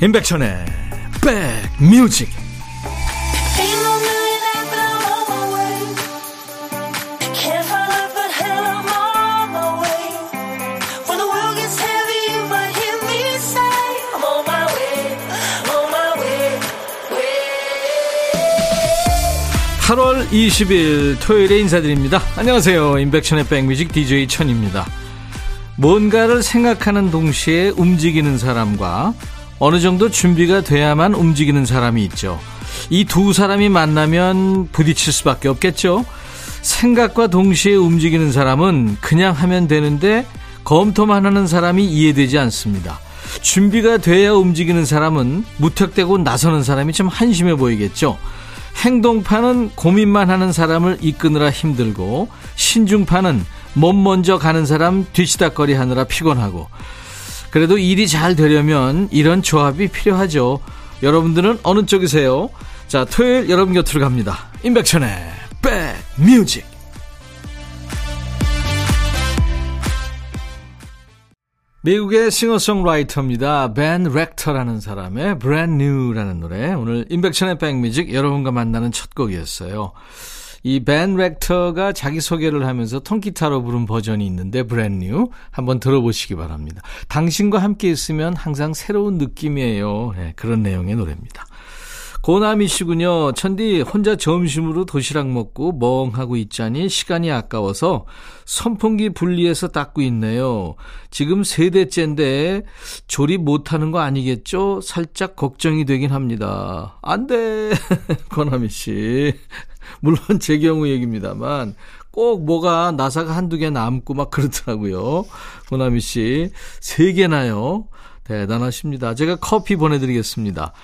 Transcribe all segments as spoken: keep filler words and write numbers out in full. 임백천의 백뮤직. 팔월 이십일 토요일에 인사드립니다. 안녕하세요. 임백천의 백뮤직 디제이 천입니다. 뭔가를 생각하는 동시에 움직이는 사람과 어느 정도 준비가 돼야만 움직이는 사람이 있죠. 이 두 사람이 만나면 부딪힐 수밖에 없겠죠. 생각과 동시에 움직이는 사람은 그냥 하면 되는데 검토만 하는 사람이 이해되지 않습니다. 준비가 돼야 움직이는 사람은 무턱대고 나서는 사람이 참 한심해 보이겠죠. 행동파는 고민만 하는 사람을 이끄느라 힘들고, 신중파는 못 먼저 가는 사람 뒤치다거리 하느라 피곤하고. 그래도 일이 잘 되려면 이런 조합이 필요하죠. 여러분들은 어느 쪽이세요? 자, 토요일 여러분 곁으로 갑니다. 임백천의 백뮤직. 미국의 싱어송라이터입니다. 벤 렉터라는 사람의 Brand New라는 노래, 오늘 임백천의 백뮤직 여러분과 만나는 첫 곡이었어요. 이 벤 렉터가 자기소개를 하면서 통기타로 부른 버전이 있는데 Brand New 한번 들어보시기 바랍니다. 당신과 함께 있으면 항상 새로운 느낌이에요. 네, 그런 내용의 노래입니다. 고나미 씨군요. 천디, 혼자 점심으로 도시락 먹고 멍하고 있자니 시간이 아까워서 선풍기 분리해서 닦고 있네요. 지금 세 대째인데 조립 못하는 거 아니겠죠? 살짝 걱정이 되긴 합니다. 안 돼. 고나미 씨. 물론 제 경우 얘기입니다만 꼭 뭐가 나사가 한두 개 남고 막 그렇더라고요. 고나미 씨. 세 개나요? 대단하십니다. 제가 커피 보내드리겠습니다.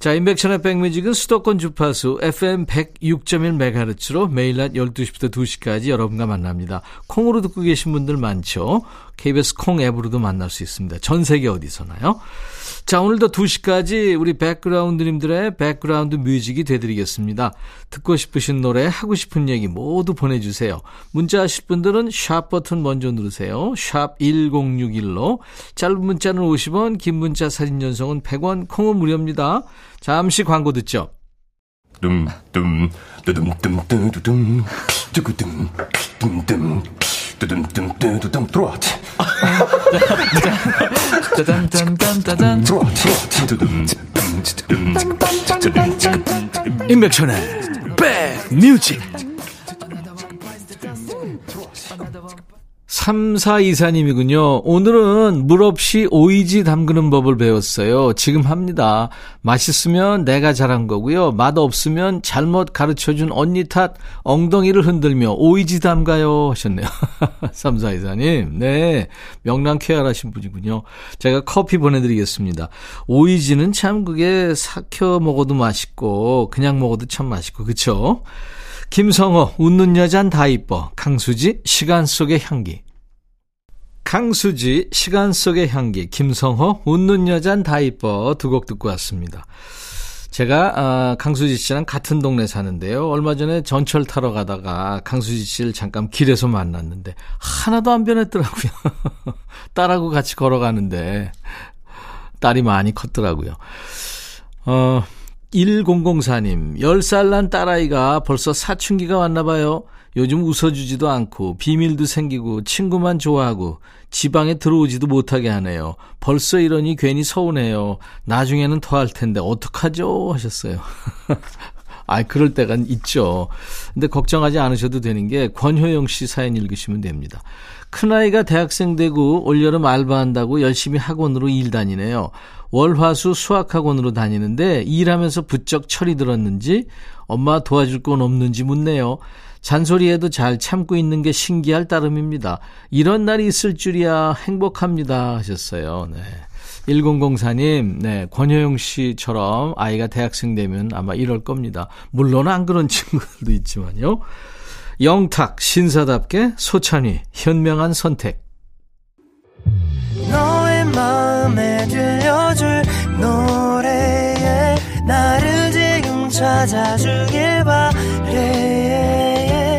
자, 임백천의 백뮤직은 수도권 주파수 에프엠 백육 점 일 메가헤르츠로 매일 낮 열두 시부터 두 시까지 여러분과 만납니다. 콩으로 듣고 계신 분들 많죠. 케이비에스 콩 앱으로도 만날 수 있습니다. 전 세계 어디서나요. 자, 오늘도 두 시까지 우리 백그라운드님들의 백그라운드 뮤직이 되드리겠습니다. 듣고 싶으신 노래, 하고 싶은 얘기 모두 보내주세요. 문자 하실 분들은 샵 버튼 먼저 누르세요. 샵 일공육일로. 짧은 문자는 오십 원, 긴 문자 사진 전송은 백 원, 콩은 무료입니다. 잠시 광고 듣죠. 둠둠 뚜둠둠뚜두둠 뚜구둠 둠둠 뚜둠둠뚜두둠 트로트 짜잔짜잔짜잔 트로트 뚜둠 뚜둠 임백천의 백뮤직. 삼사이사님이군요. 오늘은 물 없이 오이지 담그는 법을 배웠어요. 지금 합니다. 맛있으면 내가 잘한 거고요. 맛 없으면 잘못 가르쳐준 언니 탓. 엉덩이를 흔들며 오이지 담가요 하셨네요. 삼사이사님. 네, 명랑 쾌활하신 분이군요. 제가 커피 보내드리겠습니다. 오이지는 참 그게 삭혀 먹어도 맛있고 그냥 먹어도 참 맛있고, 그렇죠? 김성호, 웃는 여잔 다 이뻐. 강수지, 시간 속의 향기. 강수지, 시간 속의 향기. 김성호, 웃는 여잔 다 이뻐. 두 곡 듣고 왔습니다. 제가 아, 강수지 씨랑 같은 동네 사는데요. 얼마 전에 전철 타러 가다가 강수지 씨를 잠깐 길에서 만났는데 하나도 안 변했더라고요. 딸하고 같이 걸어가는데 딸이 많이 컸더라고요. 어... 천사님, 열 살 난 딸아이가 벌써 사춘기가 왔나 봐요. 요즘 웃어주지도 않고 비밀도 생기고 친구만 좋아하고 지방에 들어오지도 못하게 하네요. 벌써 이러니 괜히 서운해요. 나중에는 더 할 텐데 어떡하죠 하셨어요. 아, 그럴 때가 있죠. 근데 걱정하지 않으셔도 되는 게 권효영 씨 사연 읽으시면 됩니다. 큰아이가 대학생 되고 올여름 알바한다고 열심히 학원으로 일 다니네요. 월화수 수학학원으로 다니는데 일하면서 부쩍 철이 들었는지 엄마 도와줄 건 없는지 묻네요. 잔소리에도 잘 참고 있는 게 신기할 따름입니다. 이런 날이 있을 줄이야. 행복합니다 하셨어요. 네. 천사님, 네, 권효영 씨처럼 아이가 대학생 되면 아마 이럴 겁니다. 물론 안 그런 친구들도 있지만요. 영탁, 신사답게, 소찬휘, 현명한 선택. 너의 마음에 들려줄 노래에 나를 지금 찾아주길 바래.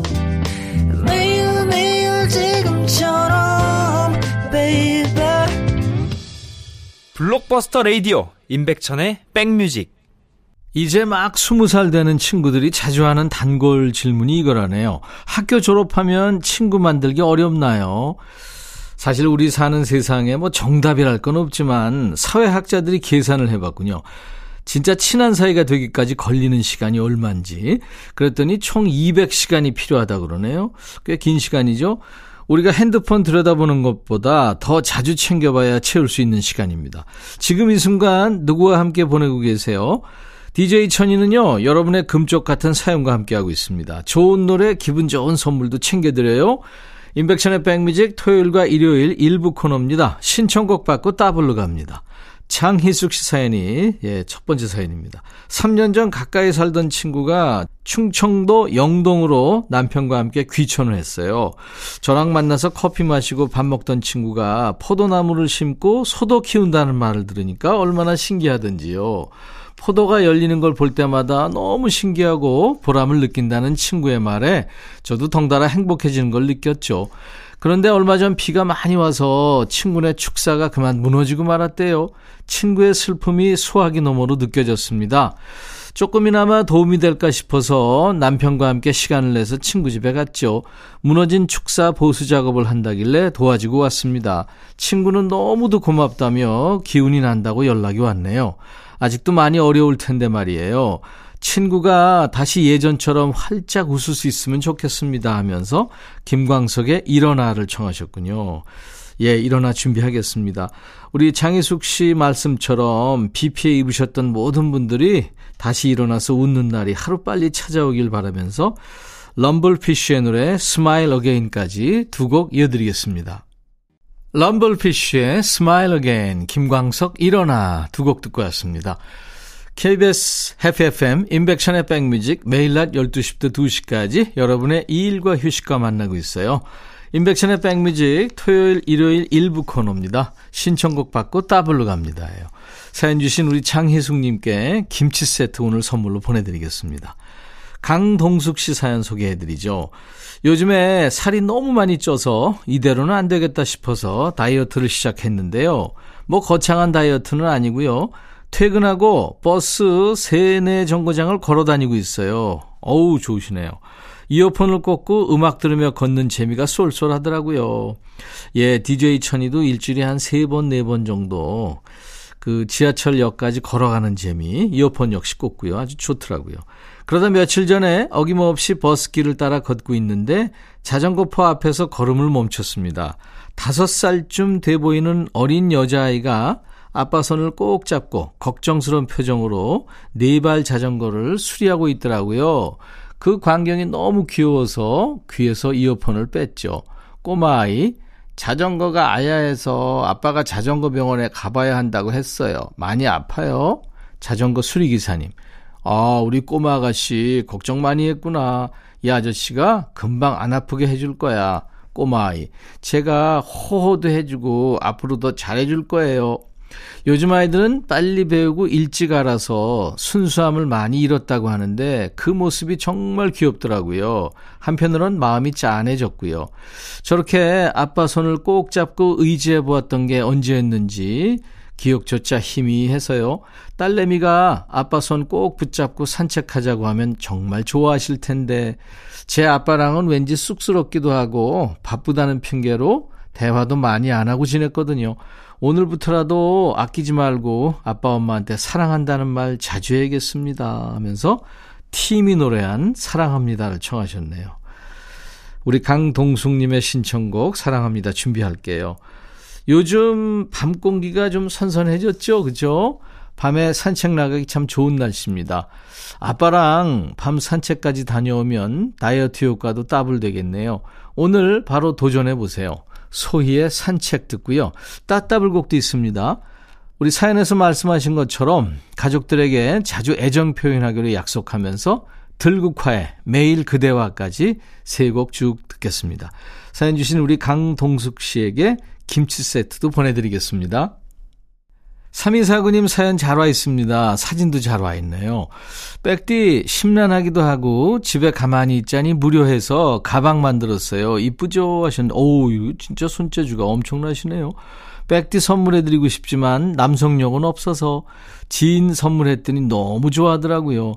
매일 매일 지금처럼 baby. 블록버스터 라디오 임백천의 백뮤직. 이제 막 스무 살 되는 친구들이 자주 하는 단골 질문이 이거라네요. 학교 졸업하면 친구 만들기 어렵나요? 사실 우리 사는 세상에 뭐 정답이랄 건 없지만 사회학자들이 계산을 해봤군요. 진짜 친한 사이가 되기까지 걸리는 시간이 얼만지. 그랬더니 총 이백 시간이 필요하다고 그러네요. 꽤 긴 시간이죠. 우리가 핸드폰 들여다보는 것보다 더 자주 챙겨봐야 채울 수 있는 시간입니다. 지금 이 순간 누구와 함께 보내고 계세요? 디제이 천이는요, 여러분의 금쪽 같은 사연과 함께하고 있습니다. 좋은 노래, 기분 좋은 선물도 챙겨드려요. 임백천의 백뮤직 토요일과 일요일 일부 코너입니다. 신청곡 받고 따블로 갑니다. 장희숙 씨 사연이 예, 첫 번째 사연입니다. 삼 년 전 가까이 살던 친구가 충청도 영동으로 남편과 함께 귀촌을 했어요. 저랑 만나서 커피 마시고 밥 먹던 친구가 포도나무를 심고 소도 키운다는 말을 들으니까 얼마나 신기하던지요. 포도가 열리는 걸 볼 때마다 너무 신기하고 보람을 느낀다는 친구의 말에 저도 덩달아 행복해지는 걸 느꼈죠. 그런데 얼마 전 비가 많이 와서 친구네 축사가 그만 무너지고 말았대요. 친구의 슬픔이 수화기 너머로 느껴졌습니다. 조금이나마 도움이 될까 싶어서 남편과 함께 시간을 내서 친구 집에 갔죠. 무너진 축사 보수 작업을 한다길래 도와주고 왔습니다. 친구는 너무도 고맙다며 기운이 난다고 연락이 왔네요. 아직도 많이 어려울 텐데 말이에요. 친구가 다시 예전처럼 활짝 웃을 수 있으면 좋겠습니다 하면서 김광석의 일어나를 청하셨군요. 예, 일어나 준비하겠습니다. 우리 장희숙 씨 말씀처럼 비 피해 입으셨던 모든 분들이 다시 일어나서 웃는 날이 하루빨리 찾아오길 바라면서 럼블피쉬의 노래 스마일 어게인까지 두 곡 이어드리겠습니다. 럼블피쉬의 Smile Again, 김광석 일어나 두 곡 듣고 왔습니다. 케이비에스 해피 에프엠 임백천의 백뮤직 매일 낮 열두 시부터 두 시까지 여러분의 이일과 휴식과 만나고 있어요. 임백천의 백뮤직 토요일 일요일 일부 코너입니다. 신청곡 받고 따블로 갑니다. 사연 주신 우리 장혜숙님께 김치 세트 오늘 선물로 보내드리겠습니다. 강동숙 씨 사연 소개해드리죠. 요즘에 살이 너무 많이 쪄서 이대로는 안 되겠다 싶어서 다이어트를 시작했는데요. 뭐 거창한 다이어트는 아니고요. 퇴근하고 버스 세네 정거장을 걸어 다니고 있어요. 어우, 좋으시네요. 이어폰을 꽂고 음악 들으며 걷는 재미가 쏠쏠하더라고요. 예, 디제이 천이도 일주일에 한 세 번, 네 번 정도 그 지하철역까지 걸어가는 재미, 이어폰 역시 꽂고요. 아주 좋더라고요. 그러다 며칠 전에 어김없이 버스길을 따라 걷고 있는데 자전거포 앞에서 걸음을 멈췄습니다. 다섯 살쯤 돼 보이는 어린 여자아이가 아빠 손을 꼭 잡고 걱정스러운 표정으로 네 발 자전거를 수리하고 있더라고요. 그 광경이 너무 귀여워서 귀에서 이어폰을 뺐죠. 꼬마아이, 자전거가 아야해서 아빠가 자전거 병원에 가봐야 한다고 했어요. 많이 아파요? 자전거 수리기사님, 아, 우리 꼬마 아가씨 걱정 많이 했구나. 이 아저씨가 금방 안 아프게 해줄 거야. 꼬마 아이, 제가 호호도 해주고 앞으로 더 잘해줄 거예요. 요즘 아이들은 빨리 배우고 일찍 알아서 순수함을 많이 잃었다고 하는데 그 모습이 정말 귀엽더라고요. 한편으론 마음이 짠해졌고요. 저렇게 아빠 손을 꼭 잡고 의지해보았던 게 언제였는지 기억조차 희미해서요. 딸내미가 아빠 손 꼭 붙잡고 산책하자고 하면 정말 좋아하실 텐데 제 아빠랑은 왠지 쑥스럽기도 하고 바쁘다는 핑계로 대화도 많이 안 하고 지냈거든요. 오늘부터라도 아끼지 말고 아빠 엄마한테 사랑한다는 말 자주 해야겠습니다 하면서 팀이 노래한 사랑합니다를 청하셨네요. 우리 강동숙님의 신청곡 사랑합니다 준비할게요. 요즘 밤 공기가 좀 선선해졌죠, 그죠? 밤에 산책 나가기 참 좋은 날씨입니다. 아빠랑 밤 산책까지 다녀오면 다이어트 효과도 따블 되겠네요. 오늘 바로 도전해보세요. 소희의 산책 듣고요. 따따블곡도 있습니다. 우리 사연에서 말씀하신 것처럼 가족들에게 자주 애정 표현하기로 약속하면서 들국화의 매일 그대와까지 세 곡 쭉 듣겠습니다. 사연 주신 우리 강동숙 씨에게 김치 세트도 보내드리겠습니다. 삼이사구 님 사연 잘 와 있습니다. 사진도 잘 와 있네요. 백디 심란하기도 하고 집에 가만히 있자니 무료해서 가방 만들었어요. 이쁘죠? 하셨는데 오우 진짜 손재주가 엄청나시네요. 백디 선물해드리고 싶지만 남성력은 없어서 지인 선물했더니 너무 좋아하더라고요.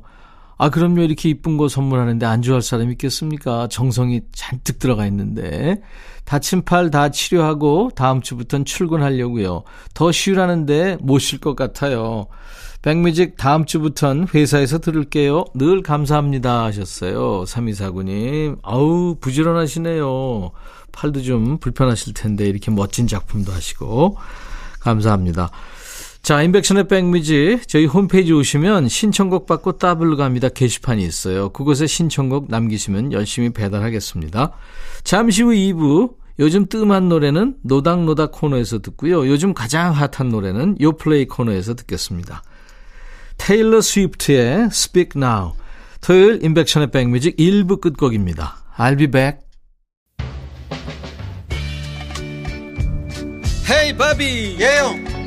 아 그럼요 이렇게 이쁜 거 선물하는데 안 좋아할 사람이 있겠습니까? 정성이 잔뜩 들어가 있는데 다친 팔 다 치료하고 다음 주부터는 출근하려고요. 더 쉬우라는데 못 쉴 것 같아요. 백뮤직 다음 주부터는 회사에서 들을게요. 늘 감사합니다 하셨어요. 삼이사구 님 아우 부지런하시네요. 팔도 좀 불편하실 텐데 이렇게 멋진 작품도 하시고 감사합니다. 자, 인백션의 백뮤지 저희 홈페이지 오시면 신청곡 받고 따블로 갑니다. 게시판이 있어요. 그곳에 신청곡 남기시면 열심히 배달하겠습니다. 잠시 후 이 부 요즘 뜸한 노래는 노닥노닥 코너에서 듣고요. 요즘 가장 핫한 노래는 요플레이 코너에서 듣겠습니다. 테일러 스위프트의 Speak Now 토요일 인백션의 백뮤직 일 부 끝곡입니다. I'll be back. Hey, 바비 예영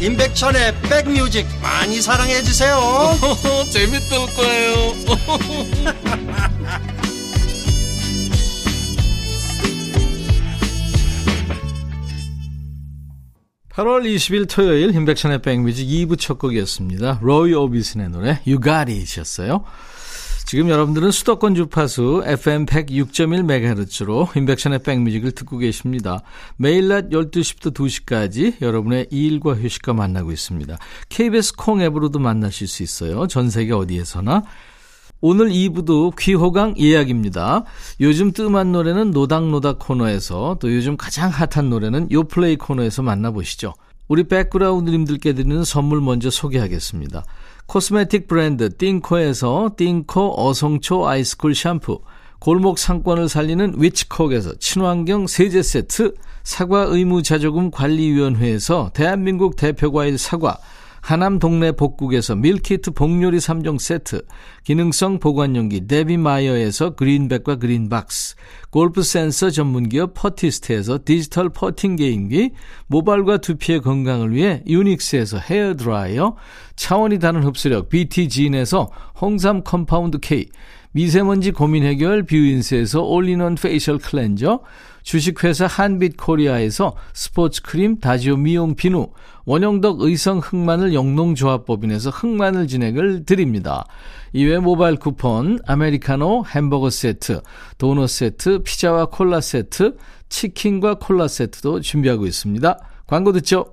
임백천의 백뮤직 많이 사랑해 주세요. 재밌을 거예요. 팔월 이십일 토요일 임백천의 백뮤직 이 부 첫 곡이었습니다. 로이 오비슨의 노래 You Got It이었어요. 지금 여러분들은 수도권 주파수 에프엠 백육 점 일 메가헤르츠로 인백션의 백뮤직을 듣고 계십니다. 매일 낮 열두 시부터 두 시까지 여러분의 일과 휴식과 만나고 있습니다. 케이비에스 콩 앱으로도 만나실 수 있어요. 전 세계 어디에서나. 오늘 이 부도 귀호강 예약입니다. 요즘 뜸한 노래는 노닥노닥 코너에서 또 요즘 가장 핫한 노래는 요플레이 코너에서 만나보시죠. 우리 백그라운드님들께 드리는 선물 먼저 소개하겠습니다. 코스메틱 브랜드 띵코에서 띵코 어성초 아이스쿨 샴푸, 골목 상권을 살리는 위치콕에서 친환경 세제 세트, 사과 의무자조금 관리위원회에서 대한민국 대표과일 사과, 하남 동네 복국에서 밀키트 복요리 삼 종 세트, 기능성 보관용기 데비마이어에서 그린백과 그린박스, 골프센서 전문기업 퍼티스트에서 디지털 퍼팅 게임기, 모발과 두피의 건강을 위해 유닉스에서 헤어드라이어, 차원이 다른 흡수력 비티진에서 홍삼 컴파운드 K, 미세먼지 고민 해결 뷰인스에서 올인원 페이셜 클렌저, 주식회사 한빛코리아에서 스포츠크림 다지오 미용 비누, 원형덕 의성 흑마늘 영농조합법인에서 흑마늘 진액을 드립니다. 이외 모바일 쿠폰, 아메리카노, 햄버거 세트, 도넛 세트, 피자와 콜라 세트, 치킨과 콜라 세트도 준비하고 있습니다. 광고 듣죠?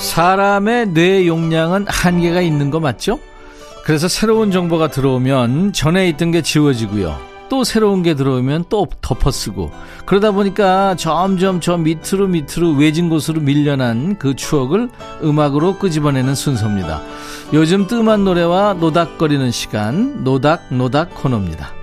사람의 뇌 용량은 한계가 있는 거 맞죠? 그래서 새로운 정보가 들어오면 전에 있던 게 지워지고요. 또 새로운 게 들어오면 또 덮어쓰고 그러다 보니까 점점 저 밑으로 밑으로 외진 곳으로 밀려난 그 추억을 음악으로 끄집어내는 순서입니다. 요즘 뜸한 노래와 노닥거리는 시간 노닥노닥 코너입니다.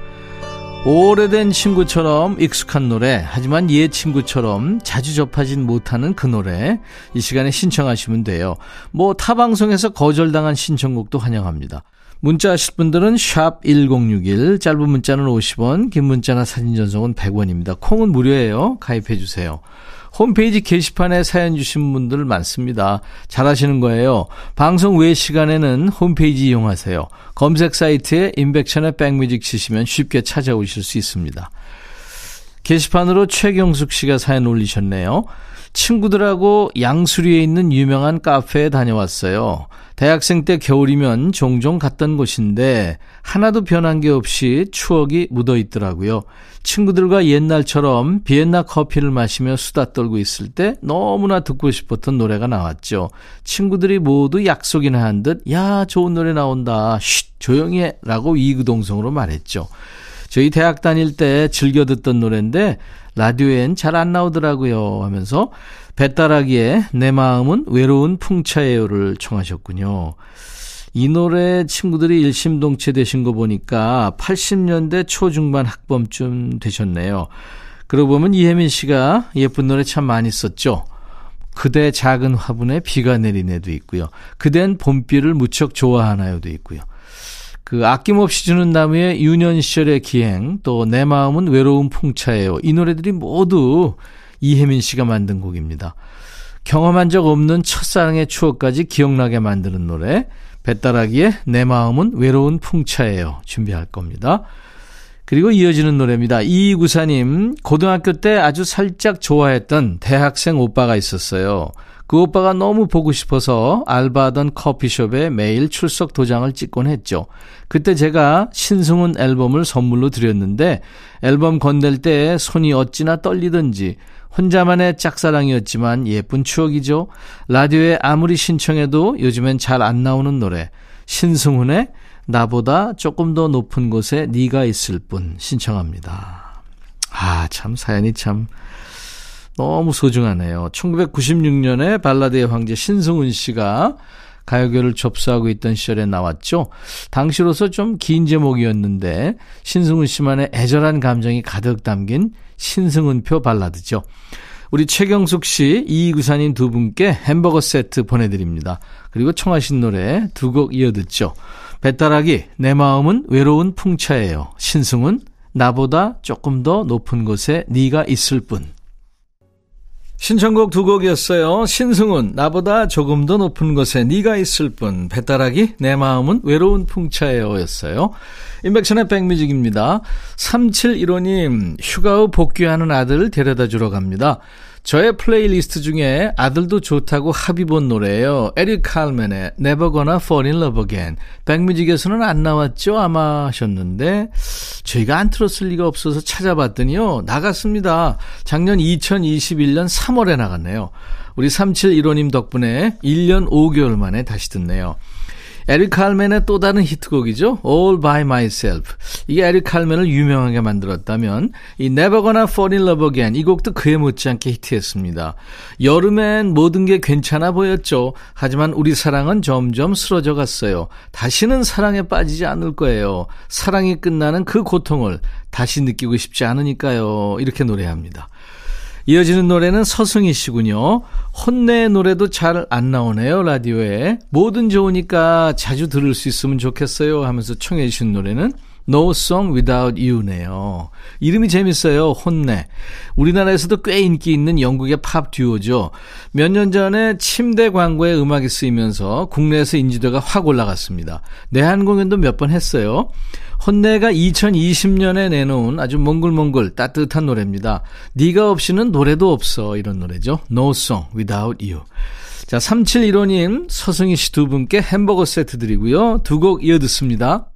오래된 친구처럼 익숙한 노래, 하지만 옛 친구처럼 자주 접하진 못하는 그 노래, 이 시간에 신청하시면 돼요. 뭐 타방송에서 거절당한 신청곡도 환영합니다. 문자 하실 분들은 샵 천육십일, 짧은 문자는 오십 원, 긴 문자나 사진 전송은 백 원입니다. 콩은 무료예요. 가입해 주세요. 홈페이지 게시판에 사연 주신 분들 많습니다. 잘하시는 거예요. 방송 외 시간에는 홈페이지 이용하세요. 검색 사이트에 임백천의 백뮤직 치시면 쉽게 찾아오실 수 있습니다. 게시판으로 최경숙 씨가 사연 올리셨네요. 친구들하고 양수리에 있는 유명한 카페에 다녀왔어요. 대학생 때 겨울이면 종종 갔던 곳인데 하나도 변한 게 없이 추억이 묻어있더라고요. 친구들과 옛날처럼 비엔나 커피를 마시며 수다 떨고 있을 때 너무나 듣고 싶었던 노래가 나왔죠. 친구들이 모두 약속이나 한 듯 야 좋은 노래 나온다 쉿 조용히 해 라고 이구동성으로 말했죠. 저희 대학 다닐 때 즐겨 듣던 노래인데 라디오엔 잘 안 나오더라고요 하면서 배따라기에 내 마음은 외로운 풍차예요를 청하셨군요. 이 노래 친구들이 일심동체 되신 거 보니까 팔십 년대 초중반 학번쯤 되셨네요. 그러고 보면 이혜민 씨가 예쁜 노래 참 많이 썼죠. 그대 작은 화분에 비가 내리네도 있고요. 그댄 봄비를 무척 좋아하나요도 있고요. 그 아낌없이 주는 나무의 유년 시절의 기행, 또 내 마음은 외로운 풍차예요. 이 노래들이 모두 이혜민 씨가 만든 곡입니다. 경험한 적 없는 첫사랑의 추억까지 기억나게 만드는 노래, 배따라기의 내 마음은 외로운 풍차예요. 준비할 겁니다. 그리고 이어지는 노래입니다. 이이구사님, 고등학교 때 아주 살짝 좋아했던 대학생 오빠가 있었어요. 그 오빠가 너무 보고 싶어서 알바하던 커피숍에 매일 출석 도장을 찍곤 했죠. 그때 제가 신승훈 앨범을 선물로 드렸는데 앨범 건넬 때 손이 어찌나 떨리든지 혼자만의 짝사랑이었지만 예쁜 추억이죠. 라디오에 아무리 신청해도 요즘엔 잘 안 나오는 노래 신승훈의 나보다 조금 더 높은 곳에 네가 있을 뿐 신청합니다. 아, 참 사연이 참 너무 소중하네요. 천구백구십육년에 발라드의 황제 신승훈 씨가 가요계를 접수하고 있던 시절에 나왔죠. 당시로서 좀 긴 제목이었는데 신승훈 씨만의 애절한 감정이 가득 담긴 신승훈표 발라드죠. 우리 최경숙 씨, 이이구사님 두 분께 햄버거 세트 보내드립니다. 그리고 청하신 노래 두 곡 이어듣죠. 배따라기 내 마음은 외로운 풍차예요. 신승훈 나보다 조금 더 높은 곳에 네가 있을 뿐. 신청곡 두 곡이었어요. 신승훈 나보다 조금 더 높은 곳에 네가 있을 뿐, 배따라기 내 마음은 외로운 풍차예요 였어요. 임백천의 백뮤직입니다. 삼칠일오님 휴가 후 복귀하는 아들 데려다 주러 갑니다. 저의 플레이리스트 중에 아들도 좋다고 합의 본 노래예요. 에릭 칼맨의 Never Gonna Fall In Love Again. 백뮤직에서는 안 나왔죠 아마 하셨는데 저희가 안 틀었을 리가 없어서 찾아봤더니요 나갔습니다. 작년 이천이십일년 삼월에 나갔네요. 우리 삼칠일오님 덕분에 일 년 오 개월 만에 다시 듣네요. 에릭 칼맨의 또 다른 히트곡이죠. All By Myself. 이게 에릭 칼맨을 유명하게 만들었다면 이 Never Gonna Fall In Love Again 이 곡도 그에 못지않게 히트했습니다. 여름엔 모든 게 괜찮아 보였죠. 하지만 우리 사랑은 점점 쓰러져 갔어요. 다시는 사랑에 빠지지 않을 거예요. 사랑이 끝나는 그 고통을 다시 느끼고 싶지 않으니까요. 이렇게 노래합니다. 이어지는 노래는 서승희 씨군요. 혼내의 노래도 잘 안 나오네요. 라디오에. 뭐든 좋으니까 자주 들을 수 있으면 좋겠어요 하면서 청해 주신 노래는 No Song Without You네요. 이름이 재밌어요. 혼내. 우리나라에서도 꽤 인기 있는 영국의 팝 듀오죠. 몇 년 전에 침대 광고에 음악이 쓰이면서 국내에서 인지도가 확 올라갔습니다. 내한 공연도 몇 번 했어요. 혼내가 이천이십년에 내놓은 아주 몽글몽글 따뜻한 노래입니다. 네가 없이는 노래도 없어 이런 노래죠. No Song Without You. 자, 삼칠일오님 서승희 씨 두 분께 햄버거 세트 드리고요. 두 곡 이어 듣습니다.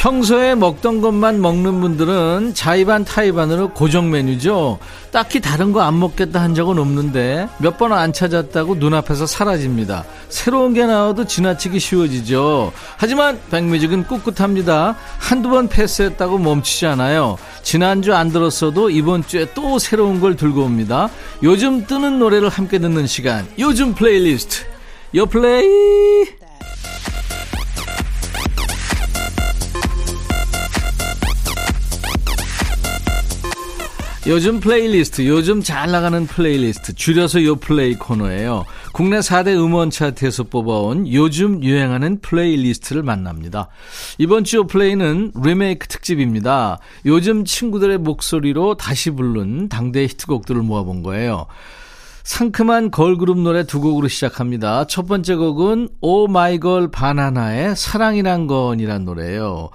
평소에 먹던 것만 먹는 분들은 자의반 타의반으로 고정 메뉴죠. 딱히 다른 거 안 먹겠다 한 적은 없는데 몇 번 안 찾았다고 눈앞에서 사라집니다. 새로운 게 나와도 지나치기 쉬워지죠. 하지만 백뮤직은 꿋꿋합니다. 한두 번 패스했다고 멈추지 않아요. 지난주 안 들었어도 이번 주에 또 새로운 걸 들고 옵니다. 요즘 뜨는 노래를 함께 듣는 시간, 요즘 플레이리스트 요플레이. 요즘 플레이리스트, 요즘 잘 나가는 플레이리스트, 줄여서 요플레이 코너예요. 국내 사 대 음원 차트에서 뽑아온 요즘 유행하는 플레이리스트를 만납니다. 이번 주 요플레이는 리메이크 특집입니다. 요즘 친구들의 목소리로 다시 부른 당대 히트곡들을 모아본 거예요. 상큼한 걸그룹 노래 두 곡으로 시작합니다. 첫 번째 곡은 Oh My Girl 바나나의 사랑이란 건이란 노래예요.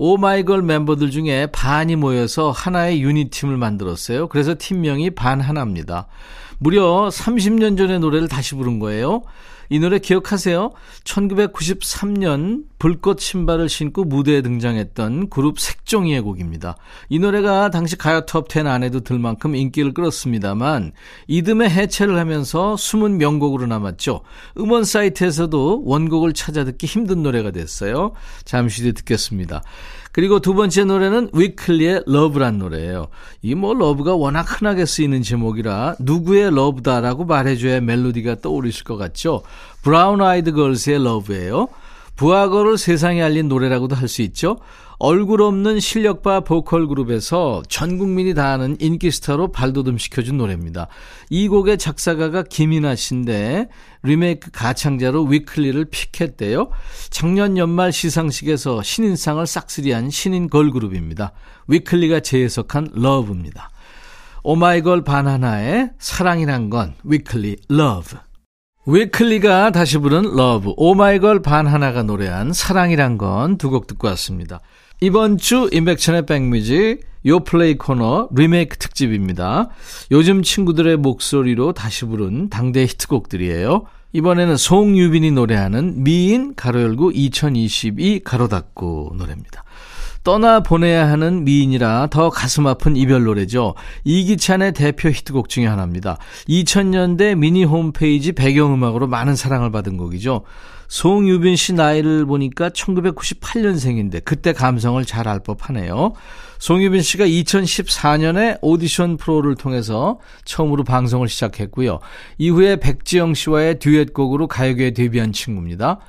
Oh My Girl 멤버들 중에 반이 모여서 하나의 유닛팀을 만들었어요. 그래서 팀명이 반하나입니다. 무려 삼십 년 전의 노래를 다시 부른 거예요. 이 노래 기억하세요? 천구백구십삼 년 불꽃 신발을 신고 무대에 등장했던 그룹 색종이의 곡입니다. 이 노래가 당시 가요 톱텐 안에도 들 만큼 인기를 끌었습니다만 이듬해 해체를 하면서 숨은 명곡으로 남았죠. 음원 사이트에서도 원곡을 찾아 듣기 힘든 노래가 됐어요. 잠시 뒤 듣겠습니다. 그리고 두 번째 노래는 위클리의 러브란 노래예요. 이 뭐 러브가 워낙 흔하게 쓰이는 제목이라 누구의 러브다라고 말해줘야 멜로디가 떠오르실 것 같죠. 브라운 아이드 걸스의 러브예요. 부하거를 세상에 알린 노래라고도 할 수 있죠. 얼굴 없는 실력파 보컬 그룹에서 전 국민이 다 아는 인기 스타로 발돋움시켜준 노래입니다. 이 곡의 작사가가 김이나 씨인데 리메이크 가창자로 위클리를 픽했대요. 작년 연말 시상식에서 신인상을 싹쓸이한 신인 걸그룹입니다. 위클리가 재해석한 러브입니다. 오마이걸 바나나의 사랑이란 건 위클리 러브. 위클리가 다시 부른 러브, 오마이걸 반하나가 노래한 사랑이란 건 두 곡 듣고 왔습니다. 이번 주 임백천의 백뮤직 요플레이 코너 리메이크 특집입니다. 요즘 친구들의 목소리로 다시 부른 당대 히트곡들이에요. 이번에는 송유빈이 노래하는 미인 가로 열고 이천이십이 가로 닫고 노래입니다. 떠나보내야 하는 미인이라 더 가슴 아픈 이별 노래죠. 이기찬의 대표 히트곡 중에 하나입니다. 이천 년대 미니 홈페이지 배경음악으로 많은 사랑을 받은 곡이죠. 송유빈 씨 나이를 보니까 천구백구십팔 년생인데 그때 감성을 잘 알 법하네요. 송유빈 씨가 이천십사 년에 오디션 프로를 통해서 처음으로 방송을 시작했고요. 이후에 백지영 씨와의 듀엣곡으로 가요계에 데뷔한 친구입니다.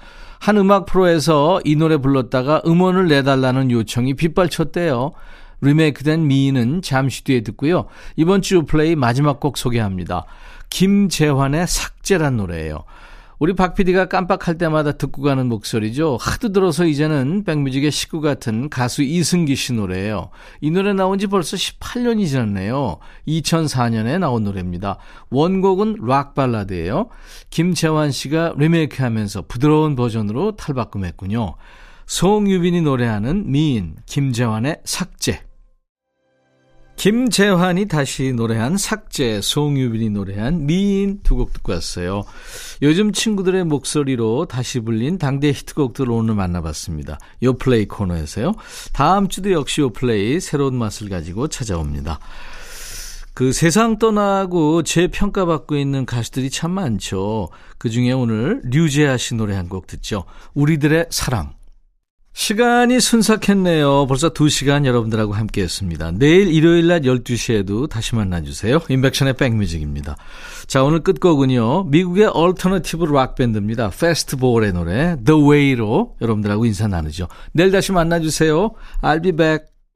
한 음악 프로에서 이 노래 불렀다가 음원을 내달라는 요청이 빗발쳤대요. 리메이크된 미인은 잠시 뒤에 듣고요. 이번 주 플레이 마지막 곡 소개합니다. 김재환의 삭제란 노래예요. 우리 박 피디가 깜빡할 때마다 듣고 가는 목소리죠. 하도 들어서 이제는 백뮤직의 식구 같은 가수 이승기 씨 노래예요. 이 노래 나온 지 벌써 십팔 년이 지났네요. 이천사 년에 나온 노래입니다. 원곡은 락 발라드예요. 김재환 씨가 리메이크하면서 부드러운 버전으로 탈바꿈했군요. 송유빈이 노래하는 미인, 김재환의 삭제. 김재환이 다시 노래한 삭제, 송유빈이 노래한 미인 두 곡 듣고 왔어요. 요즘 친구들의 목소리로 다시 불린 당대 히트곡들을 오늘 만나봤습니다. 요플레이 코너에서요. 다음 주도 역시 요플레이 새로운 맛을 가지고 찾아옵니다. 그 세상 떠나고 재평가받고 있는 가수들이 참 많죠. 그중에 오늘 류재하 씨 노래 한 곡 듣죠. 우리들의 사랑. 시간이 순삭했네요. 벌써 두 시간 여러분들하고 함께했습니다. 내일 일요일 낮 열두 시에도 다시 만나주세요. 임백천의 백뮤직입니다. 자, 오늘 끝곡은요. 미국의 얼터너티브 락밴드입니다. 페스트볼의 노래 The Way로 여러분들하고 인사 나누죠. 내일 다시 만나주세요. I'll be back.